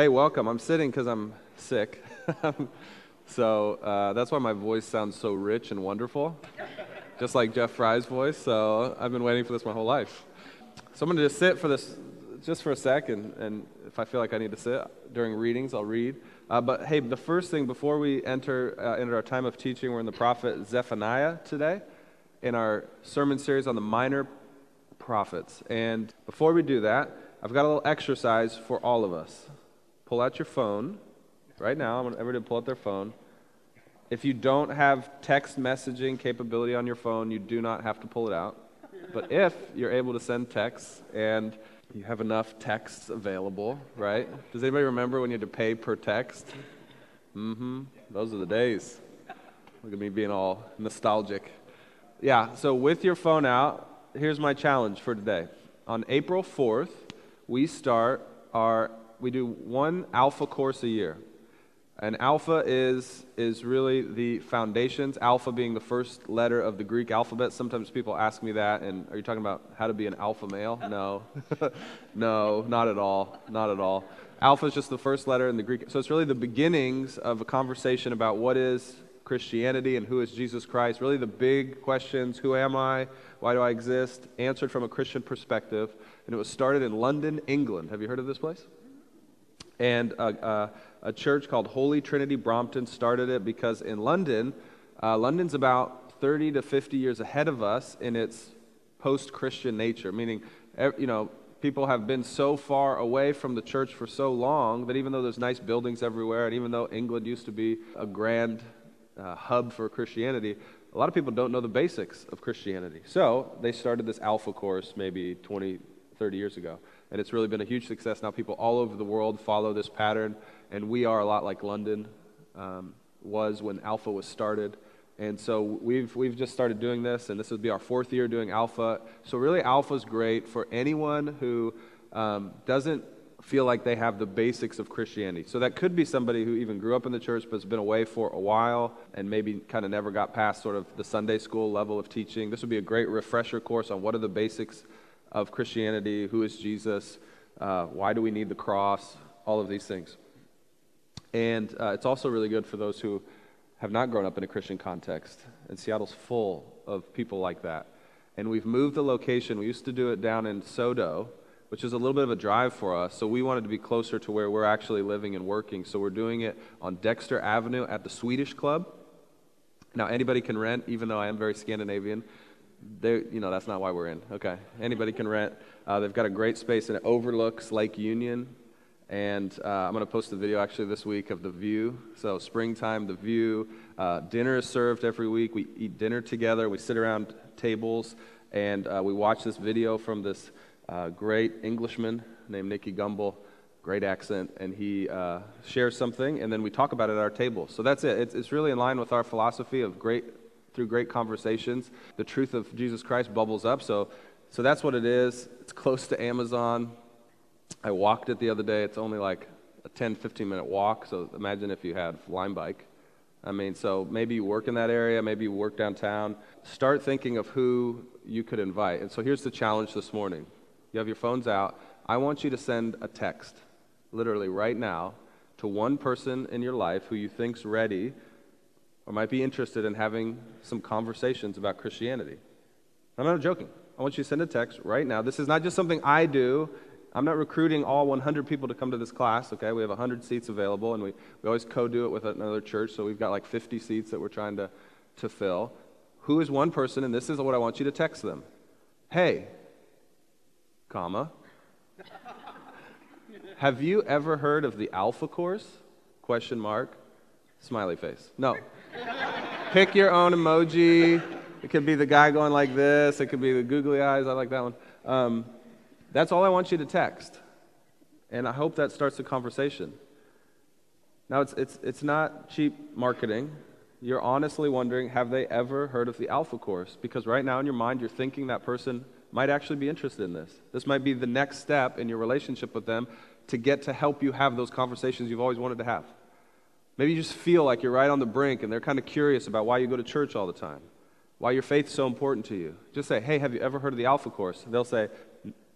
Hey, welcome. I'm sitting because I'm sick. So that's why my voice sounds so rich and wonderful, just like Jeff Fry's voice. So I've been waiting for this my whole life. So I'm going to just sit for this just for a second, and if I feel like I need to sit during readings, I'll read. But hey, the first thing before we enter our time of teaching, we're in the prophet Zephaniah today in our sermon series on the minor prophets. And before we do that, I've got a little exercise for all of us. Pull out your phone right now. I want everybody to pull out their phone. If you don't have text messaging capability on your phone, you do not have to pull it out. But if you're able to send texts and you have enough texts available, right? Does anybody remember when you had to pay per text? Those are the days. Look at me being all nostalgic. Yeah, so with your phone out, here's my challenge for today. On April 4th, we do one Alpha course a year. And Alpha is really the foundations, Alpha being the first letter of the Greek alphabet. Sometimes people ask me that, and are you talking about how to be an alpha male? No. No, not at all. Not at all. Alpha is just the first letter in the Greek. So it's really the beginnings of a conversation about what is Christianity and who is Jesus Christ. Really the big questions: who am I? Why do I exist? Answered from a Christian perspective. And it was started in London, England. Have you heard of this place? And a church called Holy Trinity Brompton started it because in London, London's about 30 to 50 years ahead of us in its post-Christian nature, meaning, you know, people have been so far away from the church for so long that even though there's nice buildings everywhere, and even though England used to be a grand hub for Christianity, a lot of people don't know the basics of Christianity. So they started this Alpha course maybe 20, 30 years ago. And it's really been a huge success. Now people all over the world follow this pattern, and we are a lot like London was when Alpha was started. And so we've just started doing this, and this would be our fourth year doing Alpha. So really Alpha's great for anyone who doesn't feel like they have the basics of Christianity. So that could be somebody who even grew up in the church but has been away for a while and maybe kind of never got past sort of the Sunday school level of teaching. This would be a great refresher course on what are the basics of Christianity, who is Jesus, why do we need the cross, all of these things. And it's also really good for those who have not grown up in a Christian context. And Seattle's full of people like that. And we've moved the location. We used to do it down in Sodo, which is a little bit of a drive for us. So we wanted to be closer to where we're actually living and working. So we're doing it on Dexter Avenue at the Swedish Club. Now, anybody can rent, even though I am very Scandinavian. You know, that's not why we're in. Okay, anybody can rent. They've got a great space, and it overlooks Lake Union. And I'm going to post a video actually this week of the view. So springtime, the view. Dinner is served every week. We eat dinner together. We sit around tables, and we watch this video from this great Englishman named Nicky Gumbel. Great accent, and he shares something, and then we talk about it at our table. So that's it. It's really in line with our philosophy of through great conversations, the truth of Jesus Christ bubbles up. So that's what it is. It's close to Amazon. I walked it the other day. It's only like a 10, 15-minute walk. So imagine if you had Lime Bike. I mean, so maybe you work in that area. Maybe you work downtown. Start thinking of who you could invite. And so here's the challenge this morning. You have your phones out. I want you to send a text, literally right now, to one person in your life who you think's ready or might be interested in having some conversations about Christianity. I'm not joking. I want you to send a text right now. This is not just something I do. I'm not recruiting all 100 people to come to this class, okay? We have 100 seats available, and we always co-do it with another church, so we've got like 50 seats that we're trying to fill. Who is one person, and this is what I want you to text them. Hey, comma, have you ever heard of the Alpha course? Question mark, smiley face. No. Pick your own emoji. It could be the guy going like this. It could be the googly eyes. I like that one. That's all I want you to text, and I hope that starts a conversation. Now, it's not cheap marketing. You're honestly wondering, have they ever heard of the Alpha course? Because right now in your mind, you're thinking that person might actually be interested in this. This might be the next step in your relationship with them to get to help you have those conversations you've always wanted to have. Maybe you just feel like you're right on the brink and they're kind of curious about why you go to church all the time, why your faith's so important to you. Just say, hey, have you ever heard of the Alpha course? And they'll say,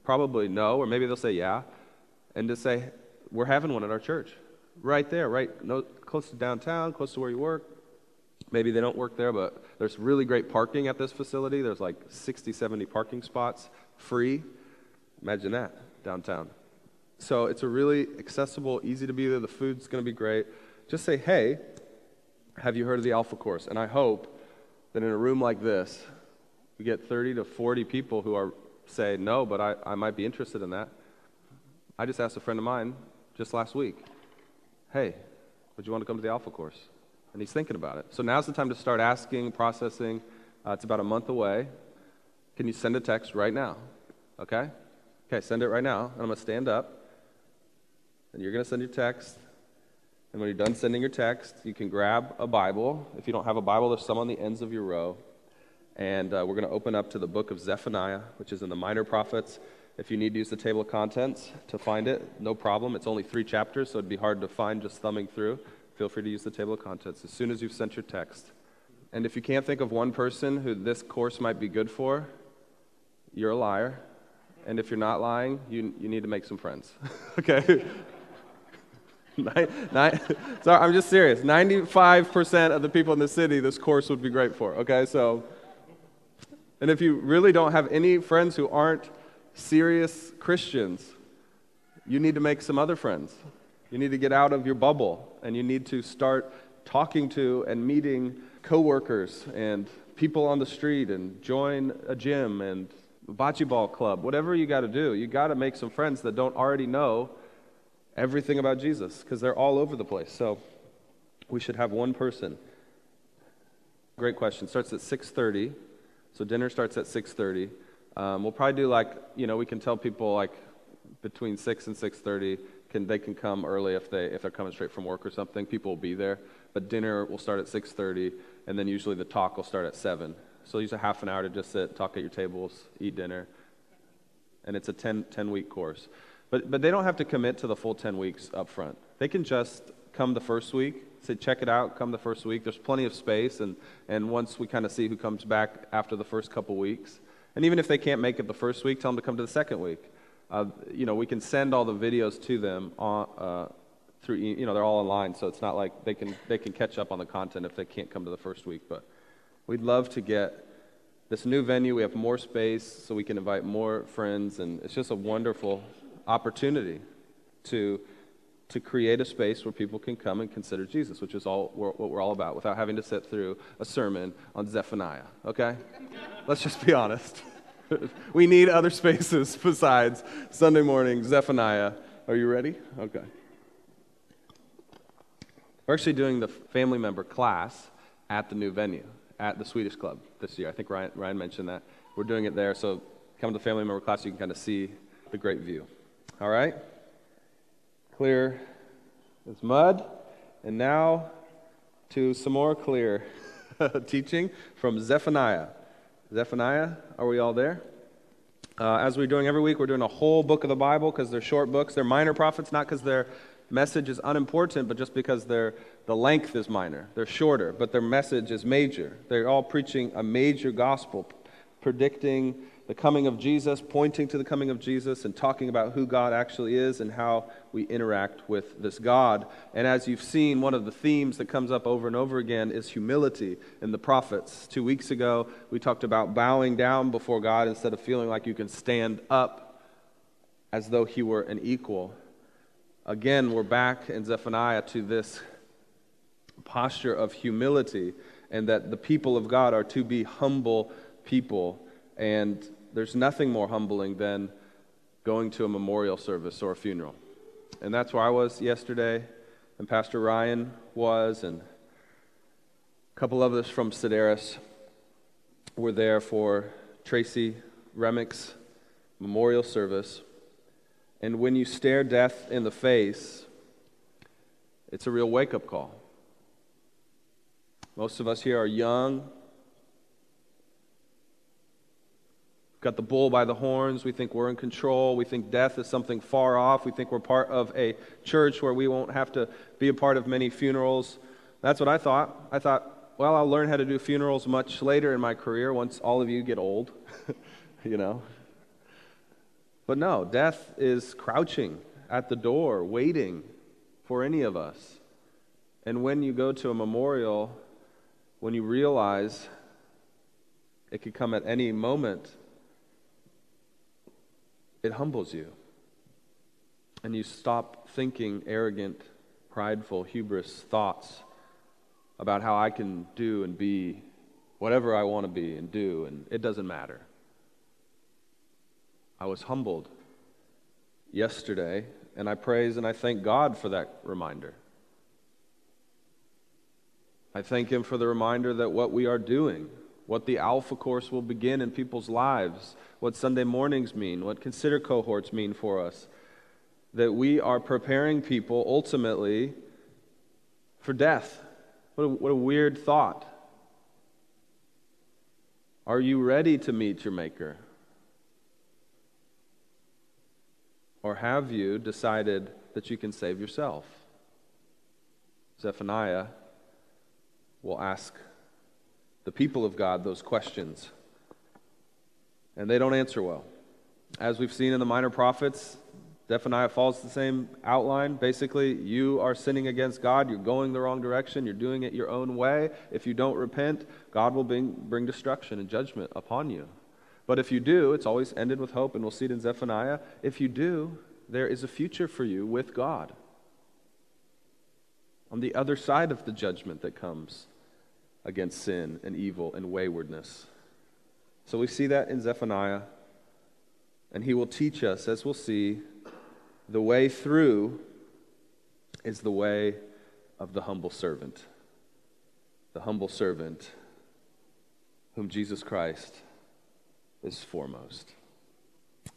probably no, or maybe they'll say, yeah. And just say, We're having one at our church. Right there, close to downtown, close to where you work. Maybe they don't work there, but there's really great parking at this facility. There's like 60, 70 parking spots free. Imagine that, downtown. So it's a really accessible, easy to be there. The food's going to be great. Just say, hey, have you heard of the Alpha course? And I hope that in a room like this, we get 30 to 40 people who are say, no, but I might be interested in that. I just asked a friend of mine just last week, hey, would you want to come to the Alpha course? And he's thinking about it. So now's the time to start asking, processing. It's about a month away. Can you send a text right now? Okay? Okay, send it right now. And I'm going to stand up. And you're going to send your text. And when you're done sending your text, you can grab a Bible. If you don't have a Bible, there's some on the ends of your row. And we're going to open up to the book of Zephaniah, which is in the Minor Prophets. If you need to use the table of contents to find it, no problem. It's only 3 chapters, so it'd be hard to find just thumbing through. Feel free to use the table of contents as soon as you've sent your text. And if you can't think of one person who this course might be good for, you're a liar. And if you're not lying, you need to make some friends. Okay? Sorry, I'm just serious. 95% of the people in the city this course would be great for. Okay, so... And if you really don't have any friends who aren't serious Christians, you need to make some other friends. You need to get out of your bubble, and you need to start talking to and meeting coworkers and people on the street and join a gym and a bocce ball club. Whatever you got to do, you got to make some friends that don't already know everything about Jesus, because they're all over the place. So we should have one person. Great question. Starts at 6:30. So dinner starts at 6:30. We'll probably do we can tell people between 6 and 6:30, they can come early if they're coming straight from work or something. People will be there. But dinner will start at 6:30, and then usually the talk will start at 7. So use a half an hour to just sit, talk at your tables, eat dinner. And it's a 10-week course. But they don't have to commit to the full 10 weeks up front. They can just come the first week. Say, check it out, come the first week. There's plenty of space, and once we kind of see who comes back after the first couple weeks. And even if they can't make it the first week, tell them to come to the second week. We can send all the videos to them through, they're all online, so it's not like they can catch up on the content if they can't come to the first week. But we'd love to get this new venue. We have more space so we can invite more friends, and it's just a wonderful opportunity to create a space where people can come and consider Jesus, which is what we're all about, without having to sit through a sermon on Zephaniah, okay? Let's just be honest. We need other spaces besides Sunday morning, Zephaniah. Are you ready? Okay. We're actually doing the family member class at the new venue, at the Swedish Club this year. I think Ryan mentioned that. We're doing it there, so come to the family member class, you can kind of see the great view. All right? Clear as mud. And now to some more clear teaching from Zephaniah. Zephaniah, are we all there? As we're doing every week, we're doing a whole book of the Bible because they're short books. They're minor prophets, not because their message is unimportant, but just because the length is minor. They're shorter, but their message is major. They're all preaching a major gospel, predicting the coming of Jesus, pointing to the coming of Jesus, and talking about who God actually is and how we interact with this God. And as you've seen, one of the themes that comes up over and over again is humility in the prophets. 2 weeks ago, we talked about bowing down before God instead of feeling like you can stand up as though he were an equal. Again, we're back in Zephaniah to this posture of humility, and that the people of God are to be humble people. And there's nothing more humbling than going to a memorial service or a funeral. And that's where I was yesterday, and Pastor Ryan was, and a couple of us from Sedaris were there for Tracy Remick's memorial service. And when you stare death in the face, it's a real wake-up call. Most of us here are young, got the bull by the horns. We think we're in control. We think death is something far off. We think we're part of a church where we won't have to be a part of many funerals. That's what I thought. I thought, well, I'll learn how to do funerals much later in my career once all of you get old, But no, death is crouching at the door waiting for any of us. And when you go to a memorial, when you realize it could come at any moment, it humbles you. And you stop thinking arrogant, prideful, hubris thoughts about how I can do and be whatever I want to be and do, and it doesn't matter. I was humbled yesterday, and I praise and I thank God for that reminder. I thank Him for the reminder that what we are doing, what the Alpha course will begin in people's lives, what Sunday mornings mean, what consider cohorts mean for us, that we are preparing people ultimately for death. What a weird thought. Are you ready to meet your Maker? Or have you decided that you can save yourself? Zephaniah will ask the people of God those questions, and they don't answer well. As we've seen in the Minor Prophets, Zephaniah follows the same outline. Basically, you are sinning against God. You're going the wrong direction. You're doing it your own way. If you don't repent, God will bring destruction and judgment upon you. But if you do, it's always ended with hope, and we'll see it in Zephaniah. If you do, there is a future for you with God on the other side of the judgment that comes against sin and evil and waywardness. So we see that in Zephaniah, and he will teach us, as we'll see, the way through is the way of the humble servant. The humble servant whom Jesus Christ is foremost.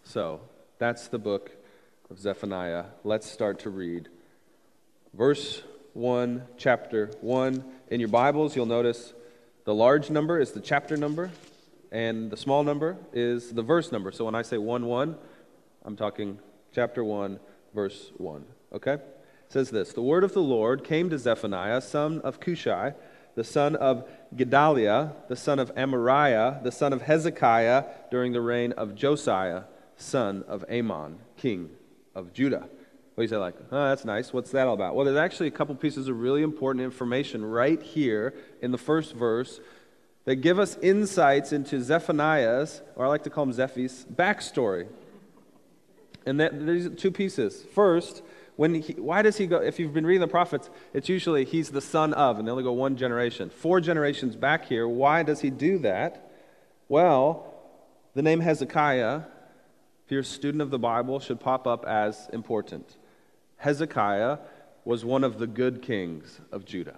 So, that's the book of Zephaniah. Let's start to read. Verse 1, chapter 1. In your Bibles, you'll notice the large number is the chapter number, and the small number is the verse number. So when I say 1-1, I'm talking Chapter 1, verse 1, okay? It says this: The word of the Lord came to Zephaniah, son of Cushi, the son of Gedaliah, the son of Amariah, the son of Hezekiah, during the reign of Josiah, son of Amon, king of Judah. Well, you say like, oh, that's nice. What's that all about? Well, there's actually a couple pieces of really important information right here in the first verse that give us insights into Zephaniah's, or I like to call him Zephi's, backstory. And there's two pieces. First, why does he go? If you've been reading the prophets, it's usually he's the son of, and they only go one generation. Four generations back here, why does he do that? Well, the name Hezekiah, if you're a student of the Bible, should pop up as important. Hezekiah was one of the good kings of Judah.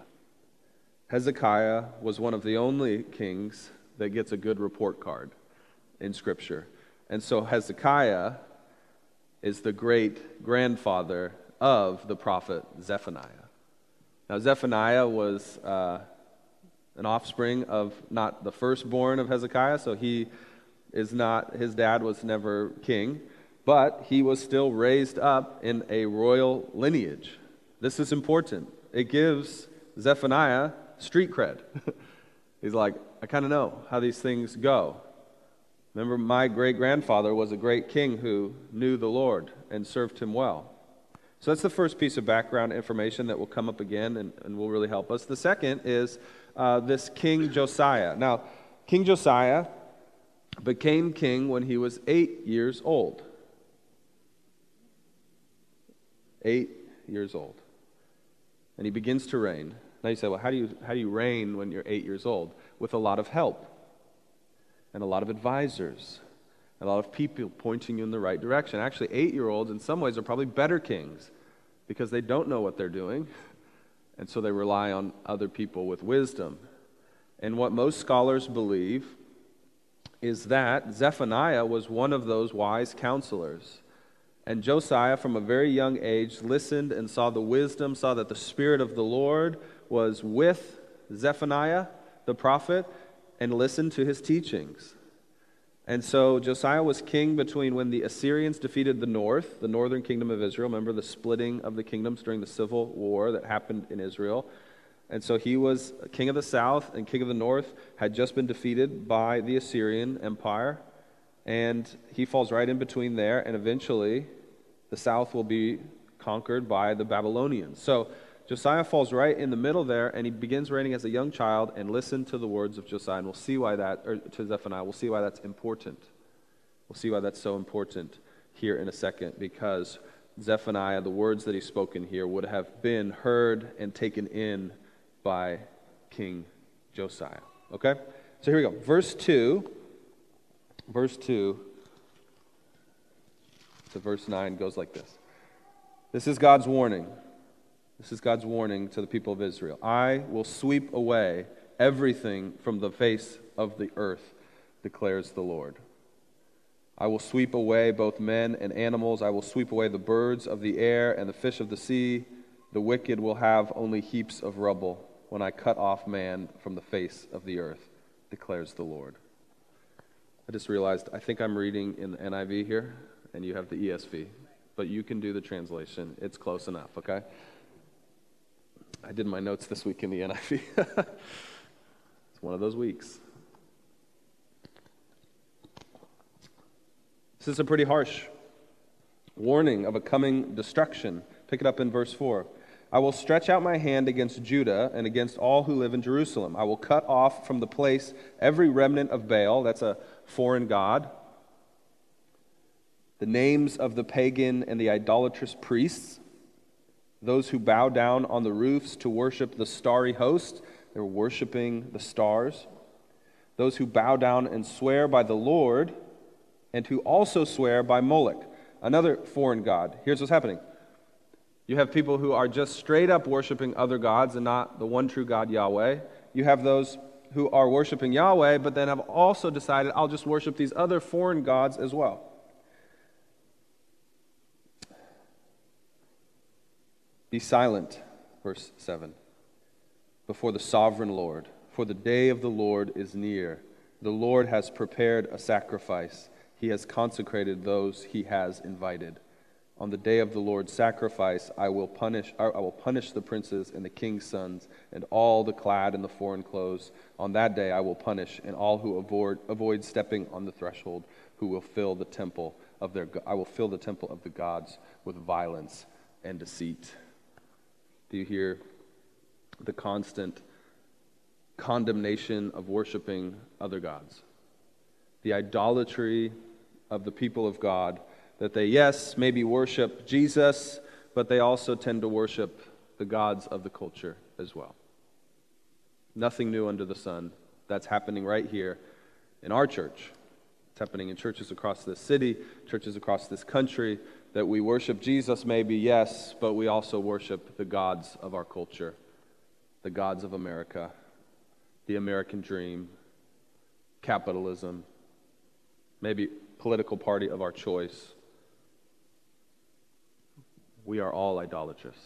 Hezekiah was one of the only kings that gets a good report card in Scripture. And so Hezekiah is the great-grandfather of the prophet Zephaniah. Now, Zephaniah was an offspring of not the firstborn of Hezekiah, so his dad was never king, but he was still raised up in a royal lineage. This is important. It gives Zephaniah street cred. He's like, I kind of know how these things go. Remember, my great-grandfather was a great king who knew the Lord and served Him well. So that's the first piece of background information that will come up again and will really help us. The second is this King Josiah. Now, King Josiah became king when he was 8 years old. 8 years old. And he begins to reign. Now you say, well, how do you reign when you're 8 years old? With a lot of help. And a lot of advisors, a lot of people pointing you in the right direction. Actually, 8-year-olds in some ways are probably better kings because they don't know what they're doing, and so they rely on other people with wisdom. And what most scholars believe is that Zephaniah was one of those wise counselors. And Josiah, from a very young age, listened and saw the wisdom, saw that the Spirit of the Lord was with Zephaniah, the prophet, and listened to his teachings. And so Josiah was king between when the Assyrians defeated the north, the northern kingdom of Israel. Remember the splitting of the kingdoms during the civil war that happened in Israel. And so he was king of the south and king of the north, had just been defeated by the Assyrian Empire. And he falls right in between there, and eventually The south will be conquered by the Babylonians. So Josiah falls right in the middle there, and he begins reigning as a young child. And listen to the words of Josiah, and we'll see why that, or to Zephaniah, we'll see why that's important. We'll see why that's so important here in a second, because Zephaniah, the words that he's spoken here, would have been heard and taken in by King Josiah. Okay? So here we go. Verse 2 to verse 9 goes like this. This is God's warning. This is God's warning to the people of Israel. I will sweep away everything from the face of the earth, declares the Lord. I will sweep away both men and animals. I will sweep away the birds of the air and the fish of the sea. The wicked will have only heaps of rubble when I cut off man from the face of the earth, declares the Lord. I just realized, I think I'm reading in the NIV here, and you have the ESV, but you can do the translation. It's close enough, okay? I did my notes this week in the NIV. It's one of those weeks. This is a pretty harsh warning of a coming destruction. Pick it up in verse 4. I will stretch out my hand against Judah and against all who live in Jerusalem. I will cut off from the place every remnant of Baal, that's a foreign god, the names of the pagan and the idolatrous priests, those who bow down on the roofs to worship the starry host, they're worshiping the stars, those who bow down and swear by the Lord, and who also swear by Molech, another foreign god. Here's what's happening. You have people who are just straight up worshiping other gods and not the one true God, Yahweh. You have those who are worshiping Yahweh, but then have also decided, I'll just worship these other foreign gods as well. Be silent, verse 7, before the sovereign Lord, for the day of the Lord is near. The Lord has prepared a sacrifice. He has consecrated those he has invited. On the day of the Lord's sacrifice, I will punish the princes and the king's sons and all the clad in the foreign clothes. On that day I will punish, and all who avoid stepping on the threshold, who will fill the temple of their I will fill the temple of the gods with violence and deceit. Do you hear the constant condemnation of worshiping other gods? The idolatry of the people of God, that they, yes, maybe worship Jesus, but they also tend to worship the gods of the culture as well. Nothing new under the sun. That's happening right here in our church. It's happening in churches across this city, churches across this country, that we worship Jesus maybe, yes, but we also worship the gods of our culture, the gods of America, the American dream, capitalism, maybe political party of our choice. We are all idolatrous.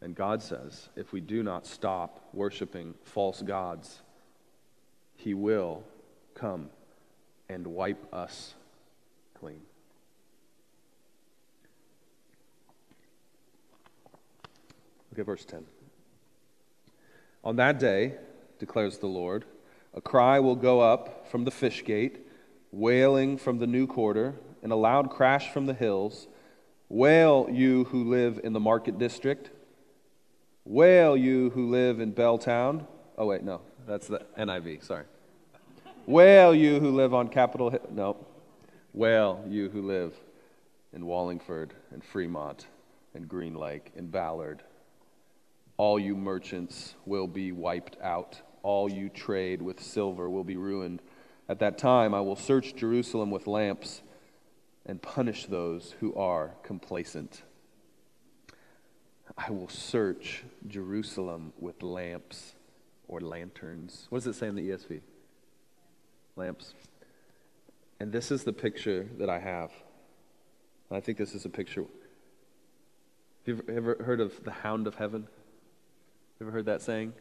And God says, if we do not stop worshiping false gods, He will come and wipe us clean. Look at verse 10. On that day, declares the Lord, a cry will go up from the fish gate, wailing from the new quarter, and a loud crash from the hills. Wail, you who live in the market district. Wail, you who live in Belltown. Oh, wait, no, that's the NIV, sorry. Wail, you who live on Capitol Hill. No. Wail, you who live in Wallingford and Fremont and Green Lake and Ballard. All you merchants will be wiped out. All you trade with silver will be ruined. At that time, I will search Jerusalem with lamps and punish those who are complacent. I will search Jerusalem with lamps or lanterns. What does it say in the ESV? Lamps. And this is the picture that I have. I think this is a picture. Have you ever heard of the Hound of Heaven? Ever heard that saying?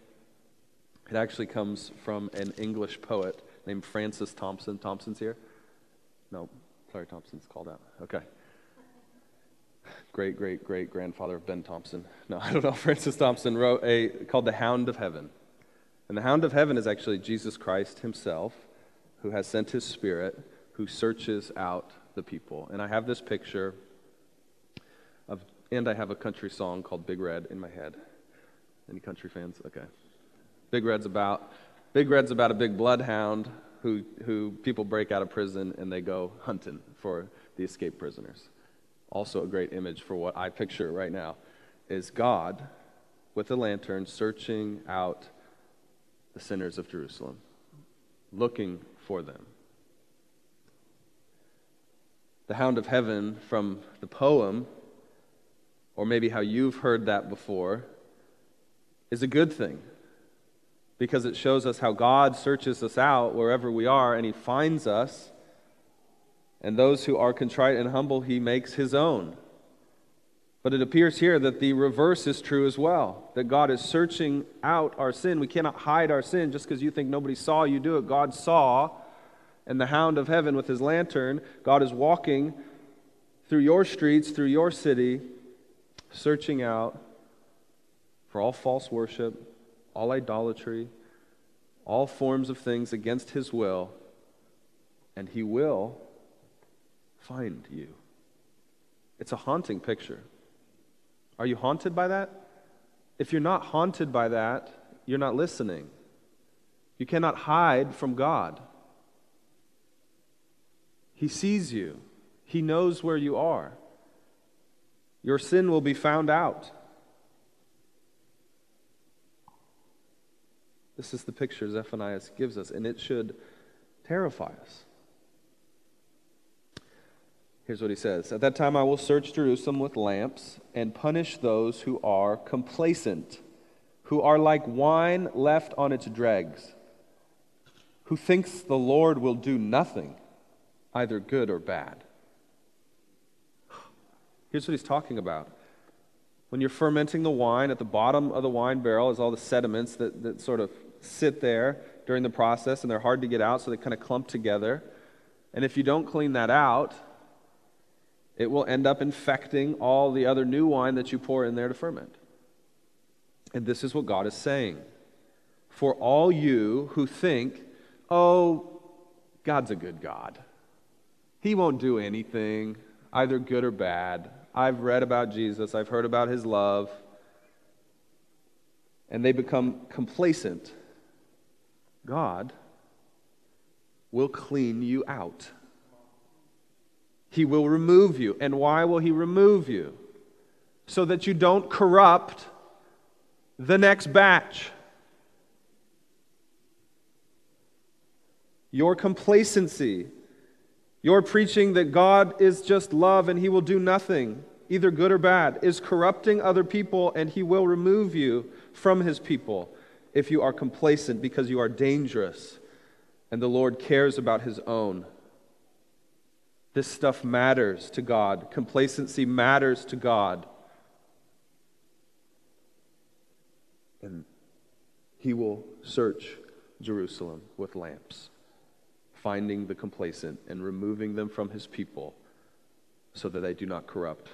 It actually comes from an English poet named Francis Thompson. Thompson's here? No, sorry, Thompson's called out. Okay. Great-great-great-grandfather of Ben Thompson. No, I don't know. Francis Thompson wrote called The Hound of Heaven. And the Hound of Heaven is actually Jesus Christ himself, who has sent his Spirit, who searches out the people. And I have this picture And I have a country song called Big Red in my head. Any country fans? Okay. Big Red's about a big bloodhound who people break out of prison and they go hunting for the escaped prisoners. Also a great image for what I picture right now is God with a lantern searching out the sinners of Jerusalem, looking for them. The Hound of Heaven from the poem, or maybe how you've heard that before, is a good thing because it shows us how God searches us out wherever we are and He finds us, and those who are contrite and humble He makes His own. But it appears here that the reverse is true as well, that God is searching out our sin. We cannot hide our sin just because you think nobody saw you do it. God saw, and the Hound of Heaven with his lantern, God is walking through your streets, through your city, searching out for all false worship, all idolatry, all forms of things against his will, and he will find you. It's a haunting picture. Are you haunted by that? If you're not haunted by that, you're not listening. You cannot hide from God. He sees you. He knows where you are. Your sin will be found out. This is the picture Zephaniah gives us, and it should terrify us. Here's what he says. At that time I will search Jerusalem with lamps and punish those who are complacent, who are like wine left on its dregs, who thinks the Lord will do nothing, either good or bad. Here's what he's talking about. When you're fermenting the wine, at the bottom of the wine barrel is all the sediments that sort of sit there during the process, and they're hard to get out, so they kind of clump together. And if you don't clean that out, it will end up infecting all the other new wine that you pour in there to ferment. And this is what God is saying. For all you who think, oh, God's a good God. He won't do anything, either good or bad. I've read about Jesus. I've heard about his love. And they become complacent. God will clean you out. He will remove you. And why will he remove you? So that you don't corrupt the next batch. Your complacency, your preaching that God is just love and he will do nothing, either good or bad, is corrupting other people, and he will remove you from his people if you are complacent, because you are dangerous and the Lord cares about his own. This stuff matters to God. Complacency matters to God. And he will search Jerusalem with lamps, finding the complacent and removing them from his people so that they do not corrupt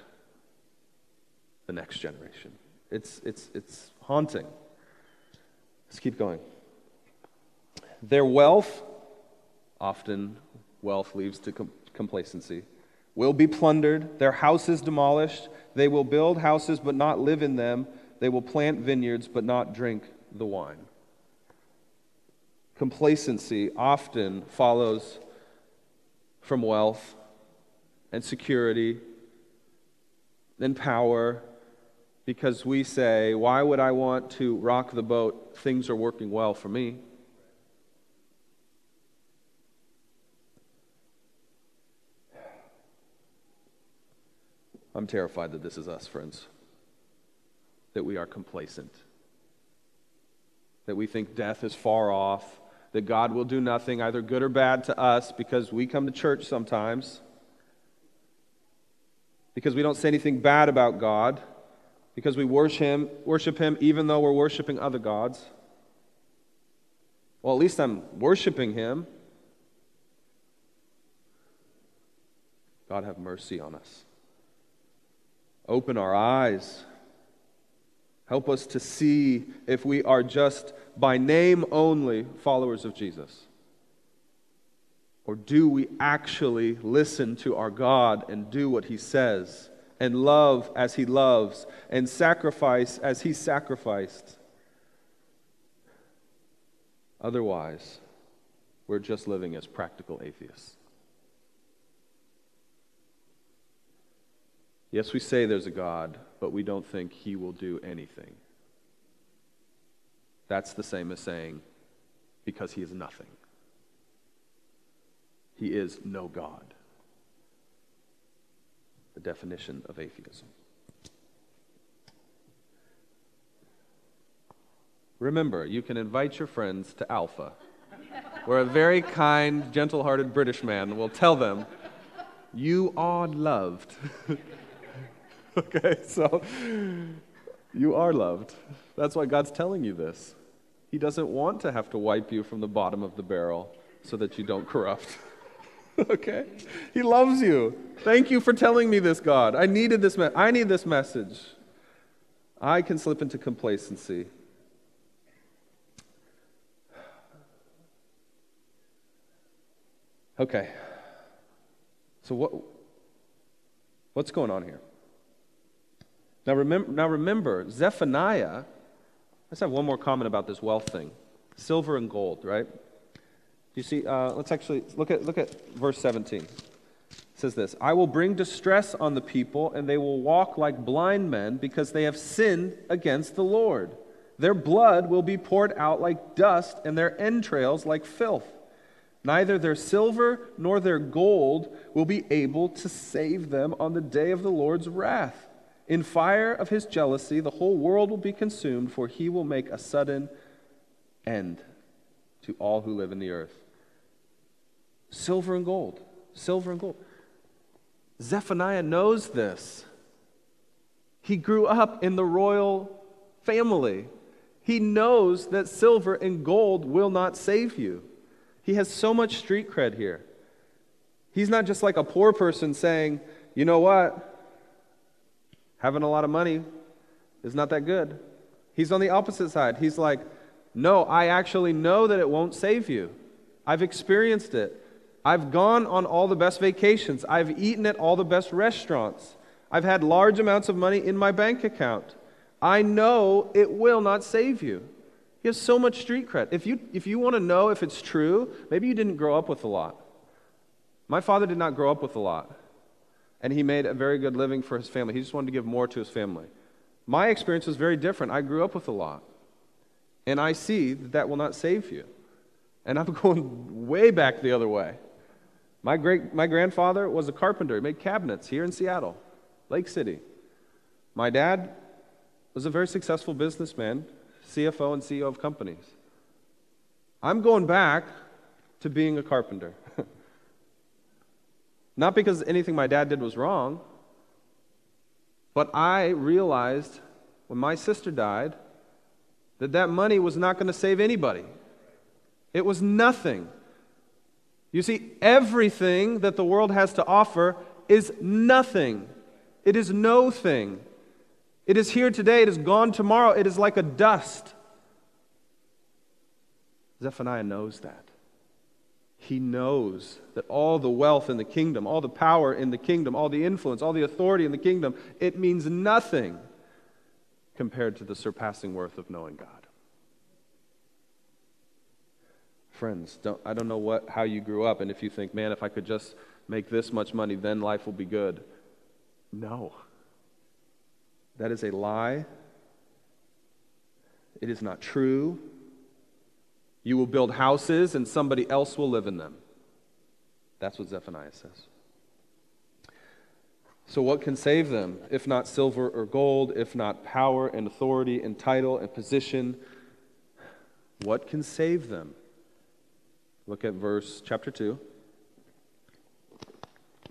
the next generation. It's haunting. Let's keep going. Their wealth, often wealth leads to complacency, will be plundered, their houses demolished. They will build houses but not live in them. They will plant vineyards but not drink the wine. Complacency often follows from wealth and security and power, because we say, why would I want to rock the boat? Things are working well for me. I'm terrified that this is us, friends, that we are complacent, that we think death is far off, that God will do nothing, either good or bad, to us because we come to church sometimes, because we don't say anything bad about God, because we worship Him even though we're worshiping other gods. Well, at least I'm worshiping Him. God, have mercy on us. Open our eyes. Help us to see if we are just by name only followers of Jesus. Or do we actually listen to our God and do what He says and love as he loves, and sacrifice as he sacrificed. Otherwise, we're just living as practical atheists. Yes, we say there's a God, but we don't think he will do anything. That's the same as saying, because he is nothing. He is no God. The definition of atheism. Remember, you can invite your friends to Alpha, where a very kind, gentle-hearted British man will tell them, you are loved. Okay, so you are loved. That's why God's telling you this. He doesn't want to have to wipe you from the bottom of the barrel so that you don't corrupt. Okay? He loves you. Thank you for telling me this, God. I needed this. I need this message. I can slip into complacency. Okay. So what's going on here? Now remember, Zephaniah, let's have one more comment about this wealth thing. Silver and gold, right? You see, let's actually look at verse 17. It says this, I will bring distress on the people, and they will walk like blind men, because they have sinned against the Lord. Their blood will be poured out like dust, and their entrails like filth. Neither their silver nor their gold will be able to save them on the day of the Lord's wrath. In fire of his jealousy, the whole world will be consumed, for he will make a sudden end to all who live in the earth. Silver and gold. Silver and gold. Zephaniah knows this. He grew up in the royal family. He knows that silver and gold will not save you. He has so much street cred here. He's not just like a poor person saying, you know what? Having a lot of money is not that good. He's on the opposite side. He's like, no, I actually know that it won't save you. I've experienced it. I've gone on all the best vacations. I've eaten at all the best restaurants. I've had large amounts of money in my bank account. I know it will not save you. He has so much street cred. If you want to know if it's true, maybe you didn't grow up with a lot. My father did not grow up with a lot. And he made a very good living for his family. He just wanted to give more to his family. My experience was very different. I grew up with a lot. And I see that that will not save you. And I'm going way back the other way. My grandfather was a carpenter. He made cabinets here in Seattle, Lake City. My dad was a very successful businessman, CFO and CEO of companies. I'm going back to being a carpenter. Not because anything my dad did was wrong, but I realized when my sister died that that money was not going to save anybody. It was nothing. You see, everything that the world has to offer is nothing. It is no thing. It is here today. It is gone tomorrow. It is like a dust. Zephaniah knows that. He knows that all the wealth in the kingdom, all the power in the kingdom, all the influence, all the authority in the kingdom, it means nothing compared to the surpassing worth of knowing God. Friends, I don't know how you grew up, and if you think, man, if I could just make this much money, then life will be good. No. That is a lie. It is not true. You will build houses and somebody else will live in them. That's what Zephaniah says. So what can save them, if not silver or gold, if not power and authority and title and position? What can save them? Look at chapter 2,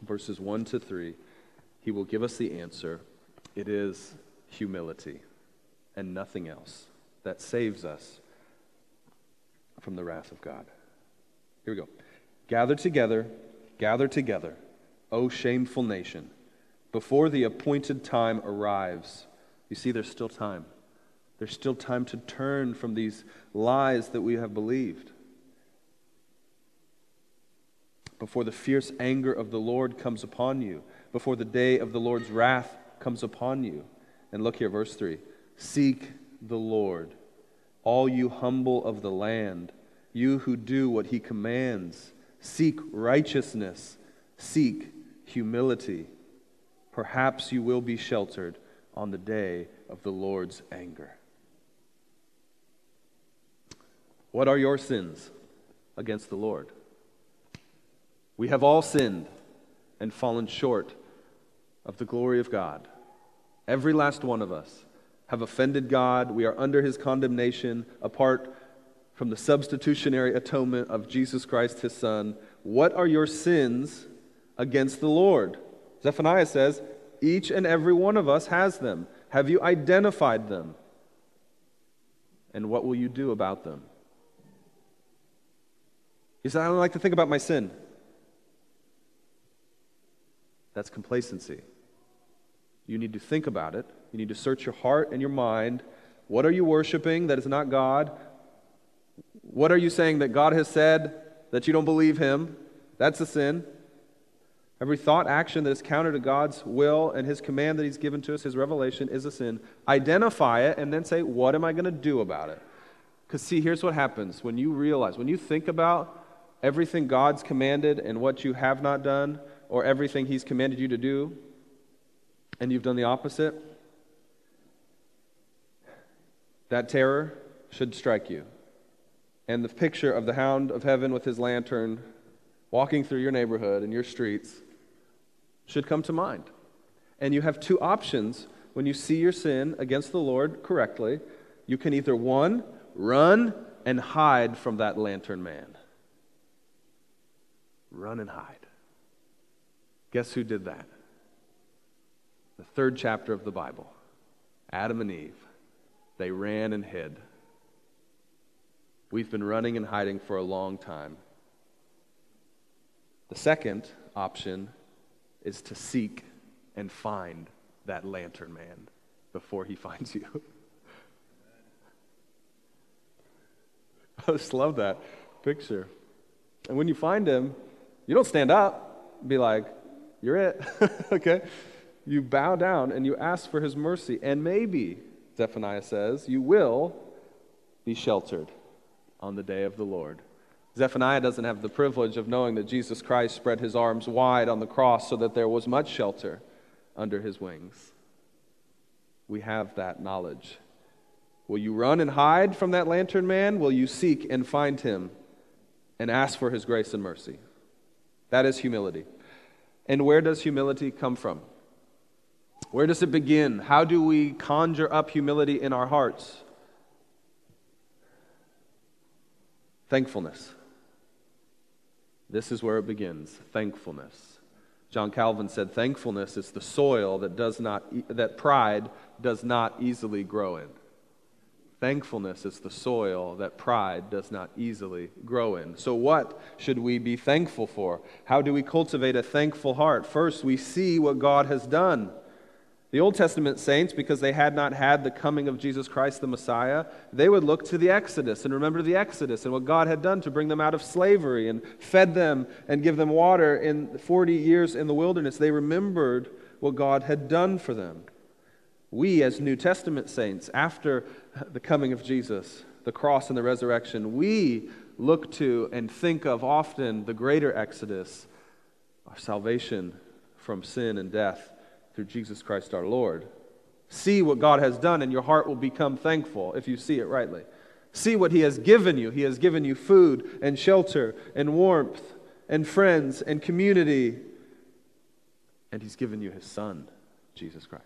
verses 1 to 3. He will give us the answer. It is humility and nothing else that saves us from the wrath of God. Here we go. Gather together, O shameful nation, before the appointed time arrives. You see, there's still time. There's still time to turn from these lies that we have believed. Before the fierce anger of the Lord comes upon you, before the day of the Lord's wrath comes upon you. And look here, verse 3. Seek the Lord, all you humble of the land, you who do what he commands. Seek righteousness, seek humility. Perhaps you will be sheltered on the day of the Lord's anger. What are your sins against the Lord? We have all sinned and fallen short of the glory of God. Every last one of us have offended God. We are under his condemnation apart from the substitutionary atonement of Jesus Christ, his Son. What are your sins against the Lord? Zephaniah says, each and every one of us has them. Have you identified them? And what will you do about them? You say, I don't like to think about my sin. That's complacency. You need to think about it. You need to search your heart and your mind. What are you worshiping that is not God? What are you saying that God has said that you don't believe him? That's a sin. Every thought, action that is counter to God's will and his command that he's given to us, his revelation, is a sin. Identify it and then say, what am I going to do about it? Because see, here's what happens. When you realize, when you think about everything God's commanded and what you have not done, or everything he's commanded you to do, and you've done the opposite, that terror should strike you. And the picture of the Hound of Heaven with his lantern walking through your neighborhood and your streets should come to mind. And you have two options when you see your sin against the Lord correctly. You can either, one, run and hide from that lantern man. Run and hide. Guess who did that? The third chapter of the Bible. Adam and Eve. They ran and hid. We've been running and hiding for a long time. The second option is to seek and find that lantern man before he finds you. I just love that picture. And when you find him, you don't stand up and be like, you're it, okay? You bow down and you ask for his mercy. And maybe, Zephaniah says, you will be sheltered on the day of the Lord. Zephaniah doesn't have the privilege of knowing that Jesus Christ spread his arms wide on the cross so that there was much shelter under his wings. We have that knowledge. Will you run and hide from that lantern man? Will you seek and find him and ask for his grace and mercy? That is humility. And where does humility come from? Where does it begin? How do we conjure up humility in our hearts? Thankfulness. This is where it begins. Thankfulness. John Calvin said, "Thankfulness is the soil that pride does not easily grow in." Thankfulness is the soil that pride does not easily grow in. So what should we be thankful for? How do we cultivate a thankful heart? First, we see what God has done. The Old Testament saints, because they had not had the coming of Jesus Christ the Messiah, they would look to the Exodus and remember the Exodus and what God had done to bring them out of slavery and fed them and give them water in 40 years in the wilderness. They remembered what God had done for them. We, as New Testament saints, after the coming of Jesus, the cross and the resurrection, we look to and think of often the greater Exodus, our salvation from sin and death, through Jesus Christ our Lord. See what God has done, and your heart will become thankful if you see it rightly. See what he has given you. He has given you food and shelter and warmth and friends and community. And he's given you his Son, Jesus Christ.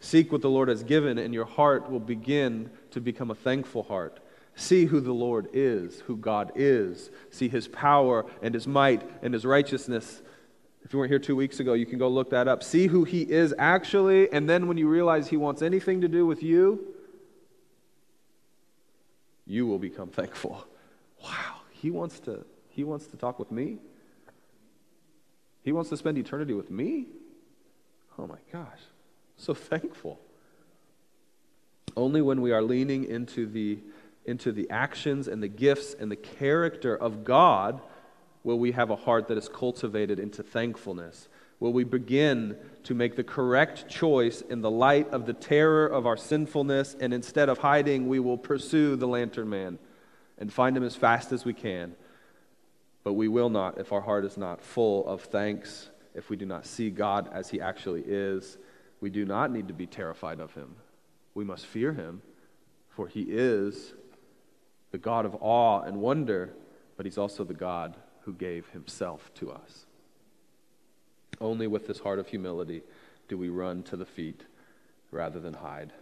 Seek what the Lord has given, and your heart will begin to become a thankful heart. See who the Lord is, who God is. See his power and his might and his righteousness. If you weren't here 2 weeks ago, you can go look that up. See who he is actually, and then when you realize he wants anything to do with you, you will become thankful. Wow, he wants to talk with me? He wants to spend eternity with me? Oh my gosh, so thankful. Only when we are leaning into the actions and the gifts and the character of God Will we have a heart that is cultivated into thankfulness? Will we begin to make the correct choice in the light of the terror of our sinfulness, and instead of hiding, we will pursue the lantern man and find him as fast as we can? But we will not if our heart is not full of thanks, if we do not see God as he actually is. We do not need to be terrified of him. We must fear him, for he is the God of awe and wonder, but he's also the God who gave himself to us. Only with this heart of humility do we run to the feet rather than hide,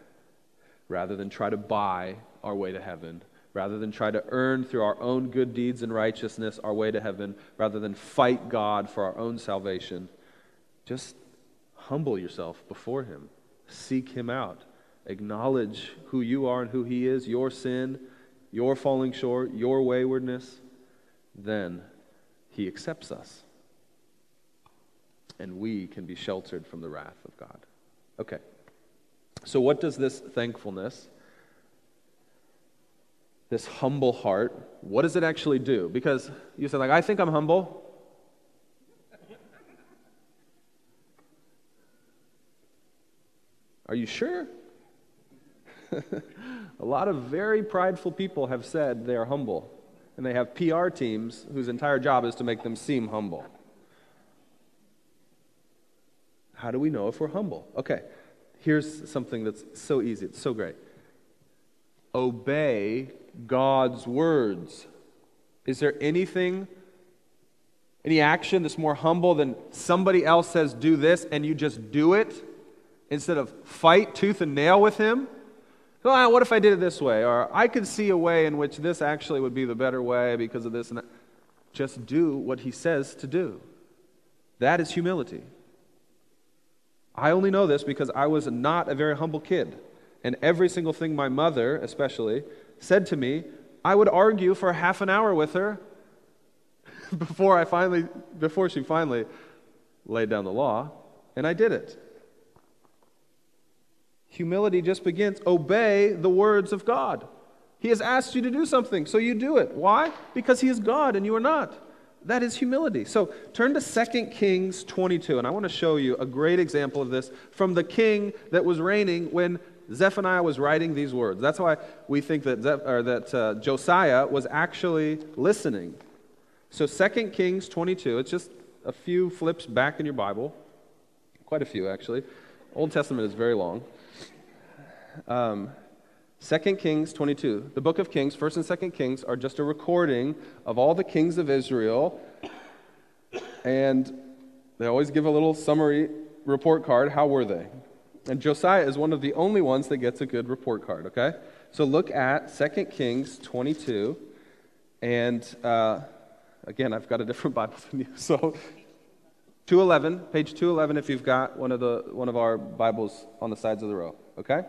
rather than try to buy our way to heaven, rather than try to earn through our own good deeds and righteousness our way to heaven, rather than fight God for our own salvation. Just humble yourself before him. Seek him out. Acknowledge who you are and who he is, your sin, your falling short, your waywardness. Then he accepts us, and we can be sheltered from the wrath of God. Okay, so what does this thankfulness, this humble heart, what does it actually do? Because you said, like, I think I'm humble. Are you sure? A lot of very prideful people have said they are humble. And they have PR teams whose entire job is to make them seem humble. How do we know if we're humble? Okay, here's something that's so easy, it's so great. Obey God's words. Is there anything, any action that's more humble than somebody else says do this and you just do it instead of fight tooth and nail with him? Well, what if I did it this way? Or I could see a way in which this actually would be the better way because of this and that. Just do what he says to do. That is humility. I only know this because I was not a very humble kid. And every single thing my mother, especially, said to me, I would argue for half an hour with her before she finally laid down the law, and I did it. Humility just begins, obey the words of God. He has asked you to do something, so you do it. Why? Because he is God and you are not. That is humility. So turn to 2 Kings 22, and I want to show you a great example of this from the king that was reigning when Zephaniah was writing these words. That's why we think that Josiah was actually listening. So 2 Kings 22, it's just a few flips back in your Bible. Quite a few, actually. Old Testament is very long. 2 Kings 22. The book of Kings, 1 and 2 Kings, are just a recording of all the kings of Israel. And they always give a little summary report card. How were they? And Josiah is one of the only ones that gets a good report card, okay? So look at 2 Kings 22. And again, I've got a different Bible than you. So 211, page 211 if you've got one of our Bibles on the sides of the row. Okay?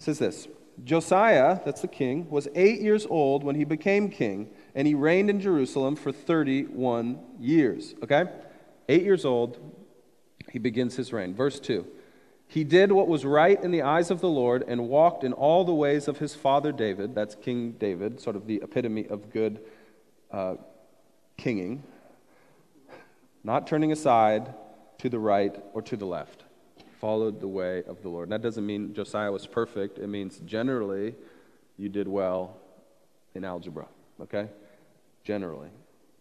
It says this, Josiah, that's the king, was 8 years old when he became king, and he reigned in Jerusalem for 31 years. Okay? 8 years old, he begins his reign. Verse 2, he did what was right in the eyes of the Lord and walked in all the ways of his father David, that's King David, sort of the epitome of good kinging, not turning aside to the right or to the left. Followed the way of the Lord. And that doesn't mean Josiah was perfect. It means generally you did well in algebra, okay? Generally.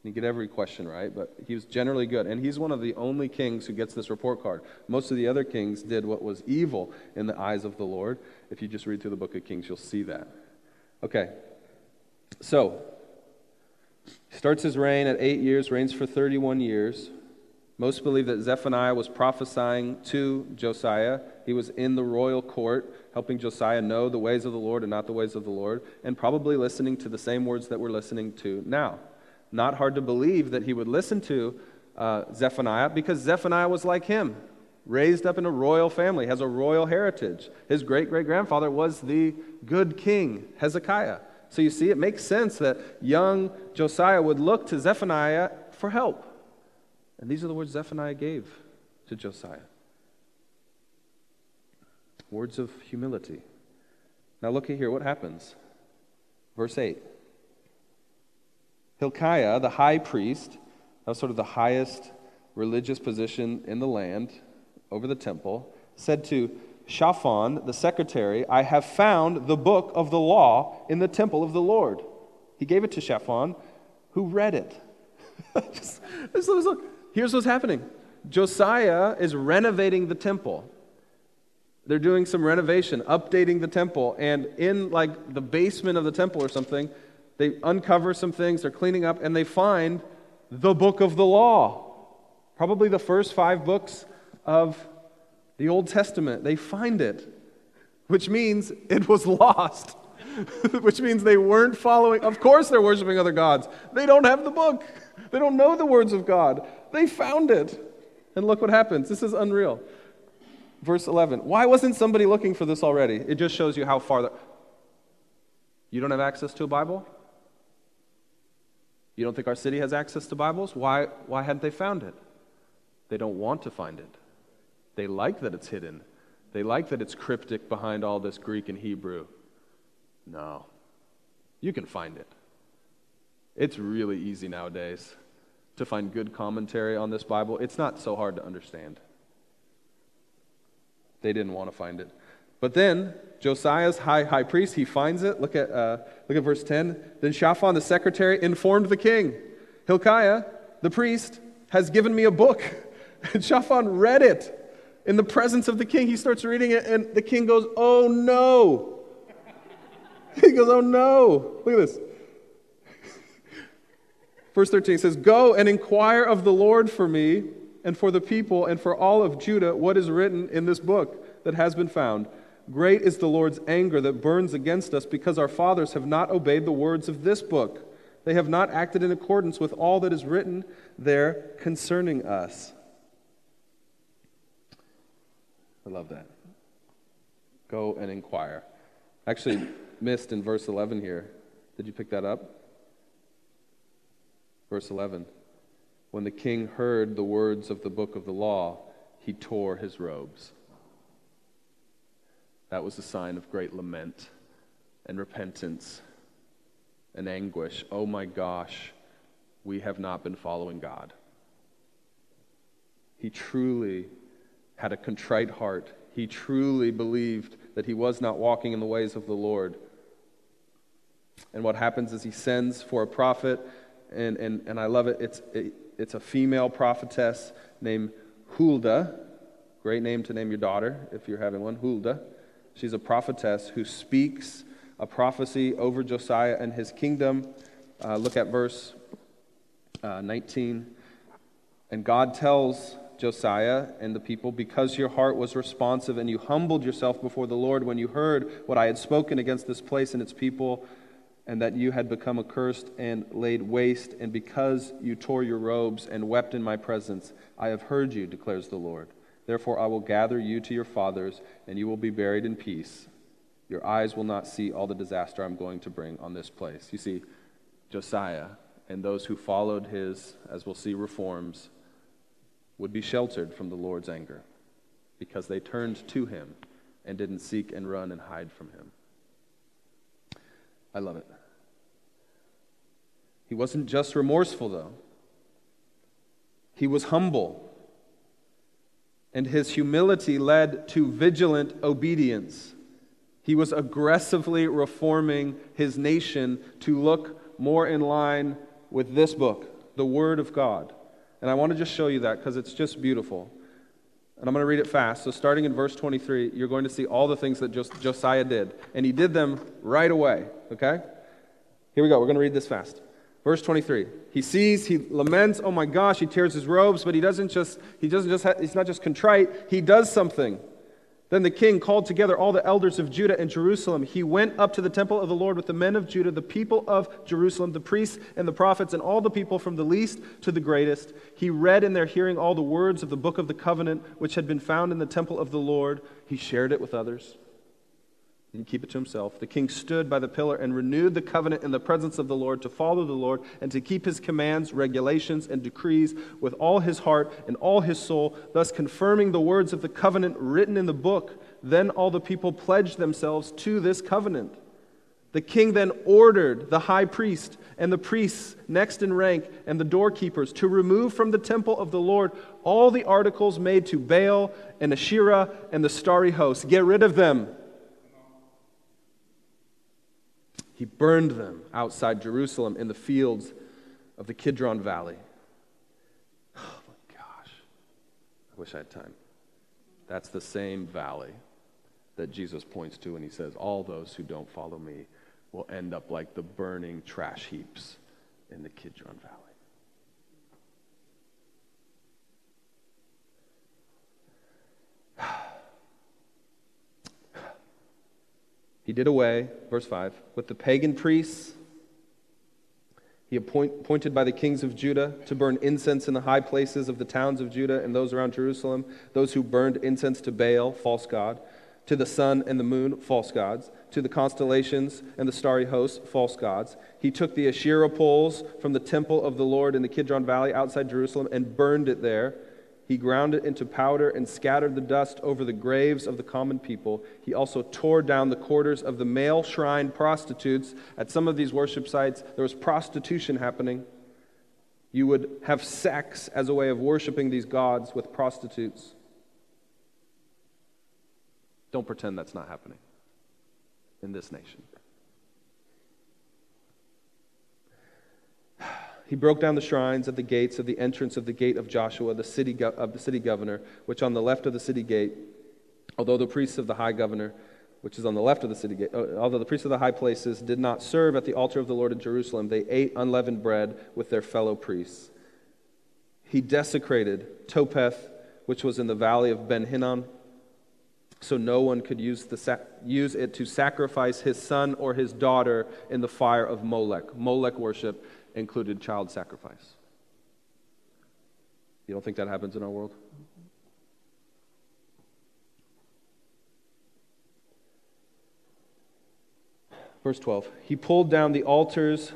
You get every question right, but he was generally good. And he's one of the only kings who gets this report card. Most of the other kings did what was evil in the eyes of the Lord. If you just read through the book of Kings, you'll see that. Okay, so he starts his reign at 8 years, reigns for 31 years. Most believe that Zephaniah was prophesying to Josiah. He was in the royal court, helping Josiah know the ways of the Lord and not the ways of the Lord, and probably listening to the same words that we're listening to now. Not hard to believe that he would listen to Zephaniah, because Zephaniah was like him, raised up in a royal family, has a royal heritage. His great-great-grandfather was the good king, Hezekiah. So you see, it makes sense that young Josiah would look to Zephaniah for help. And these are the words Zephaniah gave to Josiah. Words of humility. Now look at here, what happens? Verse 8. Hilkiah, the high priest, that was sort of the highest religious position in the land over the temple, said to Shaphan, the secretary, I have found the book of the law in the temple of the Lord. He gave it to Shaphan, who read it. Here's what's happening. Josiah is renovating the temple. They're doing some renovation, updating the temple, and in like the basement of the temple or something, they uncover some things, they're cleaning up, and they find the book of the law. Probably the first 5 books of the Old Testament. They find it, which means it was lost, which means they weren't following. Of course they're worshiping other gods. They don't have the book. They don't know the words of God. They found it. And look what happens. This is unreal. Verse 11. Why wasn't somebody looking for this already? It just shows you how far. You don't have access to a Bible? You don't think our city has access to Bibles? Why hadn't they found it? They don't want to find it. They like that it's hidden. They like that it's cryptic behind all this Greek and Hebrew. No. You can find it. It's really easy nowadays to find good commentary on this Bible. It's not so hard to understand. They didn't want to find it. But then Josiah's high priest, he finds it. Look at verse 10. Then Shaphan the secretary informed the king, Hilkiah the priest has given me a book. And Shaphan read it in the presence of the king. He starts reading it, and the king goes, oh no. He goes, oh no. Look at this. Verse 13 says, go and inquire of the Lord for me and for the people and for all of Judah what is written in this book that has been found. Great is the Lord's anger that burns against us because our fathers have not obeyed the words of this book. They have not acted in accordance with all that is written there concerning us. I love that. Go and inquire. Actually, missed in verse 11 here. Did you pick that up? Verse 11, when the king heard the words of the book of the law, he tore his robes. That was a sign of great lament and repentance and anguish. Oh my gosh, we have not been following God. He truly had a contrite heart. He truly believed that he was not walking in the ways of the Lord. And what happens is he sends for a prophet. And I love it. It's a female prophetess named Hulda. Great name to name your daughter if you're having one, Hulda. She's a prophetess who speaks a prophecy over Josiah and his kingdom. Look at verse 19. And God tells Josiah and the people, because your heart was responsive and you humbled yourself before the Lord when you heard what I had spoken against this place and its people, and that you had become accursed and laid waste, and because you tore your robes and wept in my presence, I have heard you, declares the Lord. Therefore I will gather you to your fathers, and you will be buried in peace. Your eyes will not see all the disaster I'm going to bring on this place. You see, Josiah and those who followed his, as we'll see, reforms, would be sheltered from the Lord's anger, because they turned to him and didn't seek and run and hide from him. I love it. He wasn't just remorseful, though. He was humble. And his humility led to vigilant obedience. He was aggressively reforming his nation to look more in line with this book, the Word of God. And I want to just show you that because it's just beautiful. And I'm going to read it fast. So starting in verse 23, you're going to see all the things that Josiah did. And he did them right away. Okay? Here we go. We're going to read this fast. Verse 23. He sees, he laments, oh my gosh, he tears his robes, but he's not just contrite, he does something. Then the king called together all the elders of Judah and Jerusalem. He went up to the temple of the Lord with the men of Judah, the people of Jerusalem, the priests and the prophets, and all the people from the least to the greatest. He read in their hearing all the words of the book of the covenant, which had been found in the temple of the Lord. He shared it with others. He didn't keep it to himself. The king stood by the pillar and renewed the covenant in the presence of the Lord to follow the Lord and to keep his commands, regulations, and decrees with all his heart and all his soul, thus confirming the words of the covenant written in the book. Then all the people pledged themselves to this covenant. The king then ordered the high priest and the priests next in rank and the doorkeepers to remove from the temple of the Lord all the articles made to Baal and Asherah and the starry host. Get rid of them. He burned them outside Jerusalem in the fields of the Kidron Valley. Oh my gosh. I wish I had time. That's the same valley that Jesus points to and he says, all those who don't follow me will end up like the burning trash heaps in the Kidron Valley. He did away, verse 5, with the pagan priests. He appointed by the kings of Judah to burn incense in the high places of the towns of Judah and those around Jerusalem, those who burned incense to Baal, false god, to the sun and the moon, false gods, to the constellations and the starry hosts, false gods. He took the Asherah poles from the temple of the Lord in the Kidron Valley outside Jerusalem and burned it there. He ground it into powder and scattered the dust over the graves of the common people. He also tore down the quarters of the male shrine prostitutes. At some of these worship sites, there was prostitution happening. You would have sex as a way of worshiping these gods with prostitutes. Don't pretend that's not happening in this nation. He broke down the shrines at the gates of the entrance of the gate of Joshua, the city governor, which on the left of the city gate, although the priests of the high places did not serve at the altar of the Lord in Jerusalem, they ate unleavened bread with their fellow priests. He desecrated Topeth, which was in the valley of Ben Hinnom, so no one could use it to sacrifice his son or his daughter in the fire of Molech. Molech worship included child sacrifice. You don't think that happens in our world? Verse 12, he pulled down the altars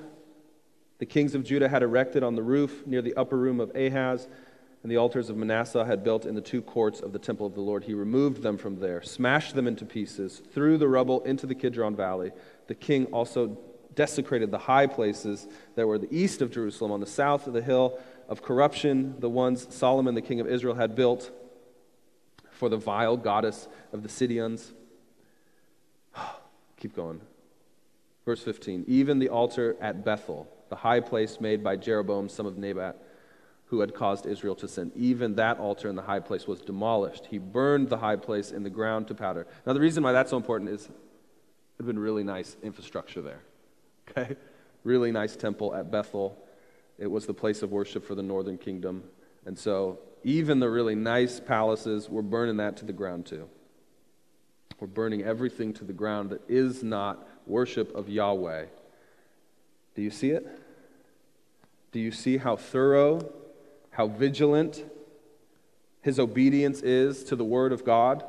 the kings of Judah had erected on the roof near the upper room of Ahaz, and the altars of Manasseh had built in the two courts of the temple of the Lord. He removed them from there, smashed them into pieces, threw the rubble into the Kidron Valley. The king also desecrated the high places that were the east of Jerusalem, on the south of the hill of corruption, the ones Solomon the king of Israel had built for the vile goddess of the Sidonians. Keep going. Verse 15, even the altar at Bethel, the high place made by Jeroboam, son of Nebat, who had caused Israel to sin, even that altar in the high place was demolished. He burned the high place in the ground to powder. Now the reason why that's so important is there'd been really nice infrastructure there. Okay, really nice temple at Bethel. It was the place of worship for the northern kingdom. And so even the really nice palaces, we're burning that to the ground too. We're burning everything to the ground that is not worship of Yahweh. Do you see it? Do you see how thorough, how vigilant his obedience is to the word of God?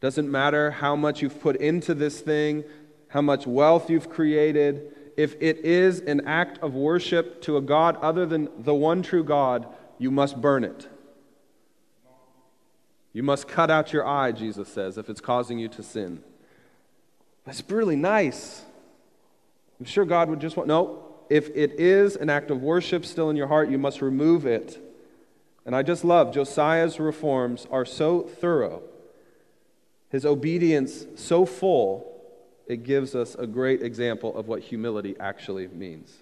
Doesn't matter how much you've put into this thing, how much wealth you've created, if it is an act of worship to a God other than the one true God, you must burn it. You must cut out your eye, Jesus says, if it's causing you to sin. That's really nice. I'm sure God would just want... No, if it is an act of worship still in your heart, you must remove it. And I just love Josiah's reforms are so thorough, his obedience so full, it gives us a great example of what humility actually means.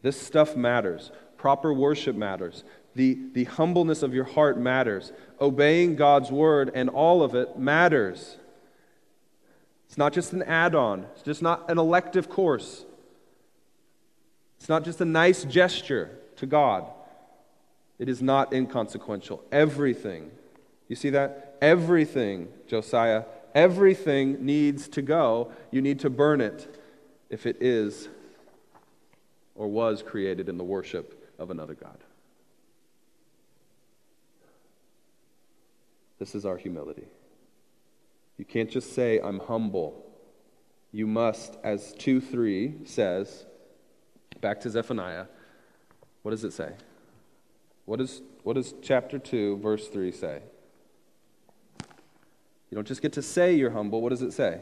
This stuff matters. Proper worship matters. The humbleness of your heart matters. Obeying God's word and all of it matters. It's not just an add-on. It's just not an elective course. It's not just a nice gesture to God. It is not inconsequential. Everything. You see that? Everything, Josiah. Everything needs to go. You need to burn it if it is or was created in the worship of another god. This is our humility. You can't just say, I'm humble. You must, as 2:3 says, back to Zephaniah, what does it say? What does chapter 2, verse 3 say? You don't just get to say you're humble. What does it say?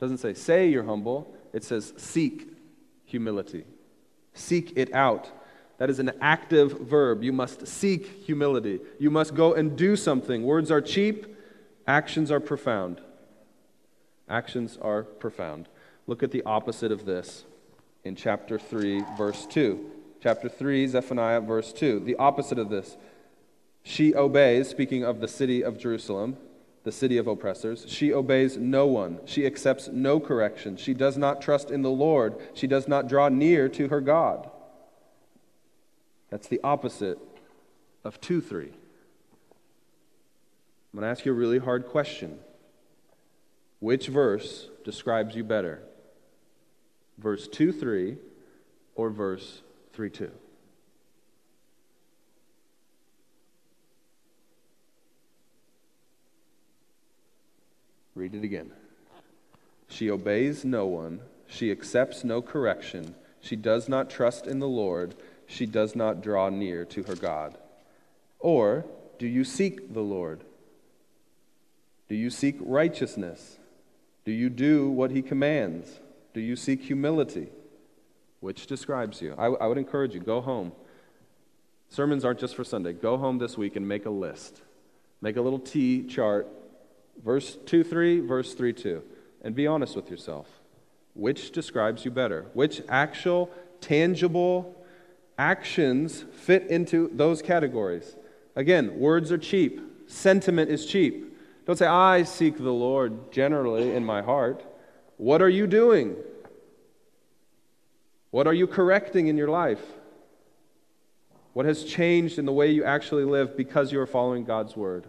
It doesn't say, say you're humble. It says, seek humility. Seek it out. That is an active verb. You must seek humility. You must go and do something. Words are cheap. Actions are profound. Actions are profound. Look at the opposite of this in chapter 3, verse 2. Chapter 3, Zephaniah, verse 2. The opposite of this. She obeys, speaking of the city of Jerusalem, the city of oppressors. She obeys no one. She accepts no correction. She does not trust in the Lord. She does not draw near to her God. That's the opposite of 2:3. I'm going to ask you a really hard question. Which verse describes you better? Verse 2:3 or verse 3:2? Read it again. She obeys no one. She accepts no correction. She does not trust in the Lord. She does not draw near to her God. Or, do you seek the Lord? Do you seek righteousness? Do you do what he commands? Do you seek humility? Which describes you? I would encourage you, go home. Sermons aren't just for Sunday. Go home this week and make a list. Make a little T chart. Verse 2:3, verse 3:2. And be honest with yourself. Which describes you better? Which actual, tangible actions fit into those categories? Again, words are cheap. Sentiment is cheap. Don't say, I seek the Lord generally in my heart. What are you doing? What are you correcting in your life? What has changed in the way you actually live because you are following God's word?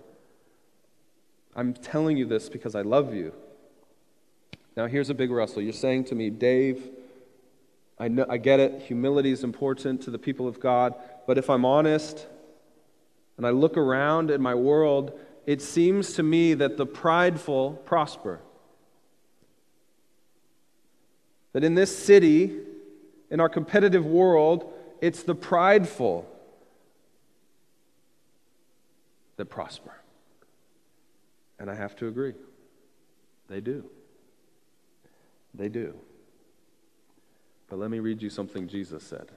I'm telling you this because I love you. Now here's a big wrestle. You're saying to me, Dave, I know, I get it, humility is important to the people of God, but if I'm honest and I look around at my world, it seems to me that the prideful prosper. That in this city, in our competitive world, it's the prideful that prosper. And I have to agree. They do. They do. But let me read you something Jesus said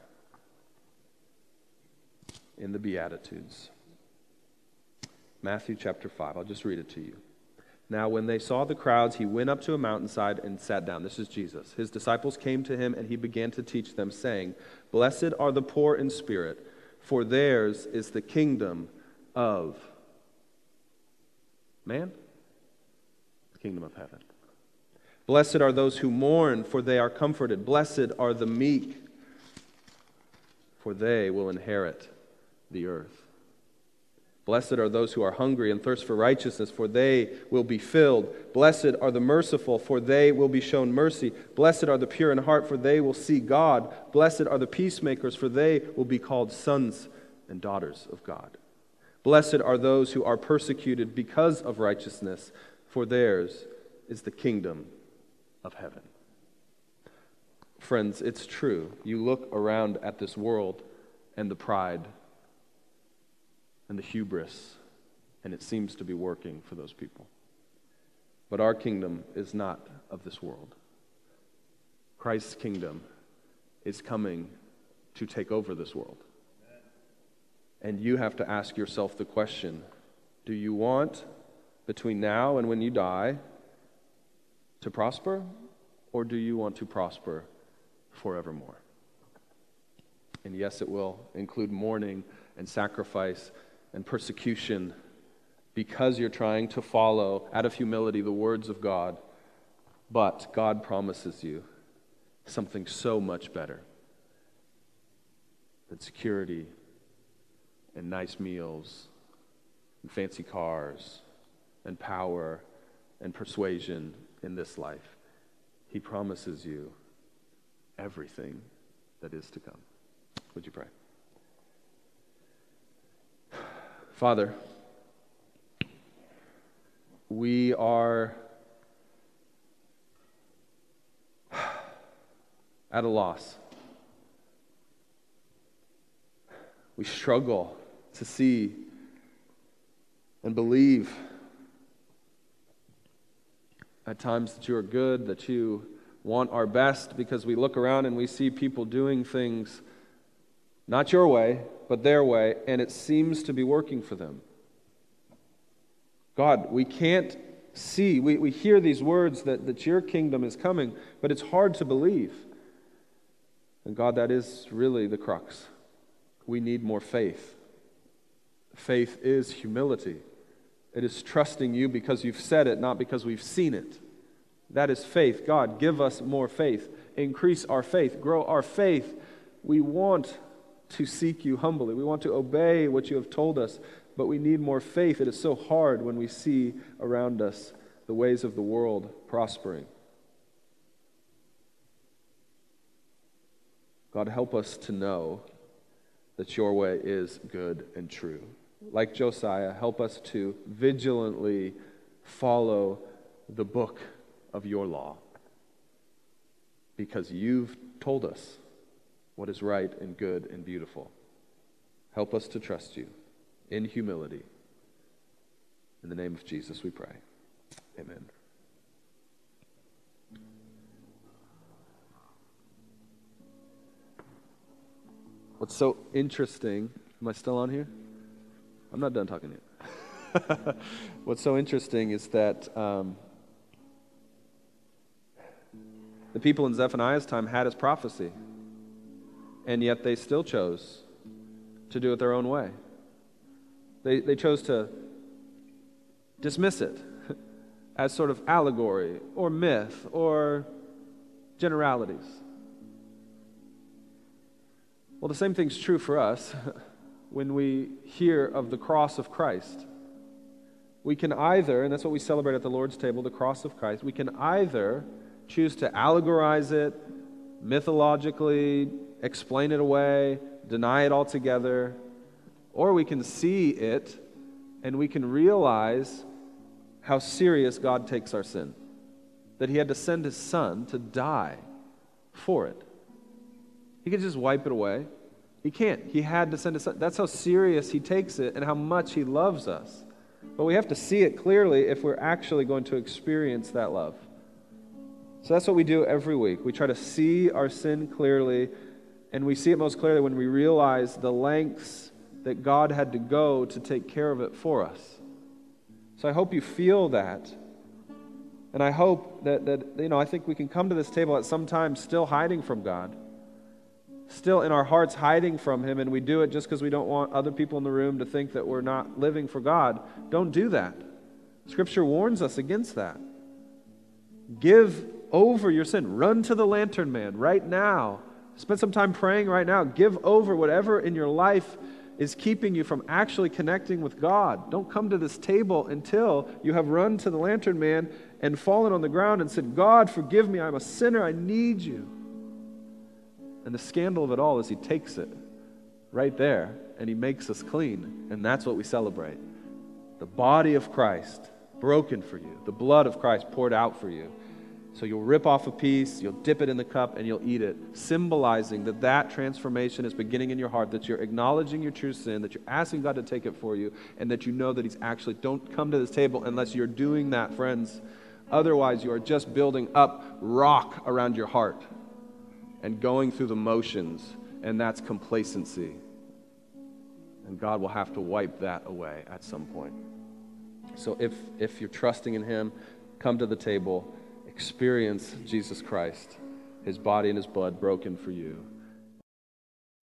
in the Beatitudes. Matthew chapter 5. I'll just read it to you. Now when they saw the crowds, he went up to a mountainside and sat down. This is Jesus. His disciples came to him, and he began to teach them, saying, Blessed are the poor in spirit, for theirs is the kingdom of man, the kingdom of heaven. Blessed are those who mourn, for they are comforted. Blessed are the meek, for they will inherit the earth. Blessed are those who are hungry and thirst for righteousness, for they will be filled. Blessed are the merciful, for they will be shown mercy. Blessed are the pure in heart, for they will see God. Blessed are the peacemakers, for they will be called sons and daughters of God. Blessed are those who are persecuted because of righteousness, for theirs is the kingdom of heaven. Friends, it's true. You look around at this world and the pride and the hubris, and it seems to be working for those people. But our kingdom is not of this world. Christ's kingdom is coming to take over this world. And you have to ask yourself the question, do you want, between now and when you die, to prosper, or do you want to prosper forevermore? And yes, it will include mourning and sacrifice and persecution because you're trying to follow, out of humility, the words of God. But God promises you something so much better than security and nice meals, and fancy cars, and power, and persuasion in this life. He promises you everything that is to come. Would you pray? Father, we are at a loss. We struggle to see and believe at times that you are good, that you want our best, because we look around and we see people doing things not your way, but their way, and it seems to be working for them. God, we can't see. We hear these words that your kingdom is coming, but it's hard to believe. And God, that is really the crux. We need more faith. Faith is humility. It is trusting you because you've said it, not because we've seen it. That is faith. God, give us more faith. Increase our faith. Grow our faith. We want to seek you humbly. We want to obey what you have told us, but we need more faith. It is so hard when we see around us the ways of the world prospering. God, help us to know that your way is good and true. Like Josiah, help us to vigilantly follow the book of your law, because you've told us what is right and good and beautiful. Help us to trust you in humility. In the name of Jesus we pray. Amen. What's so interesting, am I still on here? I'm not done talking yet. What's so interesting is that the people in Zephaniah's time had his prophecy, and yet they still chose to do it their own way. They chose to dismiss it as sort of allegory or myth or generalities. Well, the same thing's true for us when we hear of the cross of Christ. We can either, and that's what we celebrate at the Lord's table, the cross of Christ, we can either choose to allegorize it, mythologically, explain it away, deny it altogether, or we can see it and we can realize how serious God takes our sin, that he had to send his son to die for it. He could just wipe it away. He can't. He had to send his son. That's how serious he takes it and how much he loves us. But we have to see it clearly if we're actually going to experience that love. So that's what we do every week. We try to see our sin clearly, and we see it most clearly when we realize the lengths that God had to go to take care of it for us. So I hope you feel that. And I hope that I think we can come to this table at some time still hiding from God, still in our hearts hiding from him, and we do it just because we don't want other people in the room to think that we're not living for God. Don't do that. Scripture warns us against that. Give over your sin. Run to the lantern man right now. Spend some time praying right now. Give over whatever in your life is keeping you from actually connecting with God. Don't come to this table until you have run to the lantern man and fallen on the ground and said, God, forgive me, I'm a sinner, I need you. And the scandal of it all is he takes it right there and he makes us clean. And that's what we celebrate. The body of Christ broken for you. The blood of Christ poured out for you. So you'll rip off a piece, you'll dip it in the cup, and you'll eat it, symbolizing that transformation is beginning in your heart, that you're acknowledging your true sin, that you're asking God to take it for you, and that you know that he's actually, don't come to this table unless you're doing that, friends. Otherwise, you are just building up rock around your heart and going through the motions, and that's complacency. And God will have to wipe that away at some point. So if you're trusting in him, come to the table, experience Jesus Christ, his body and his blood broken for you.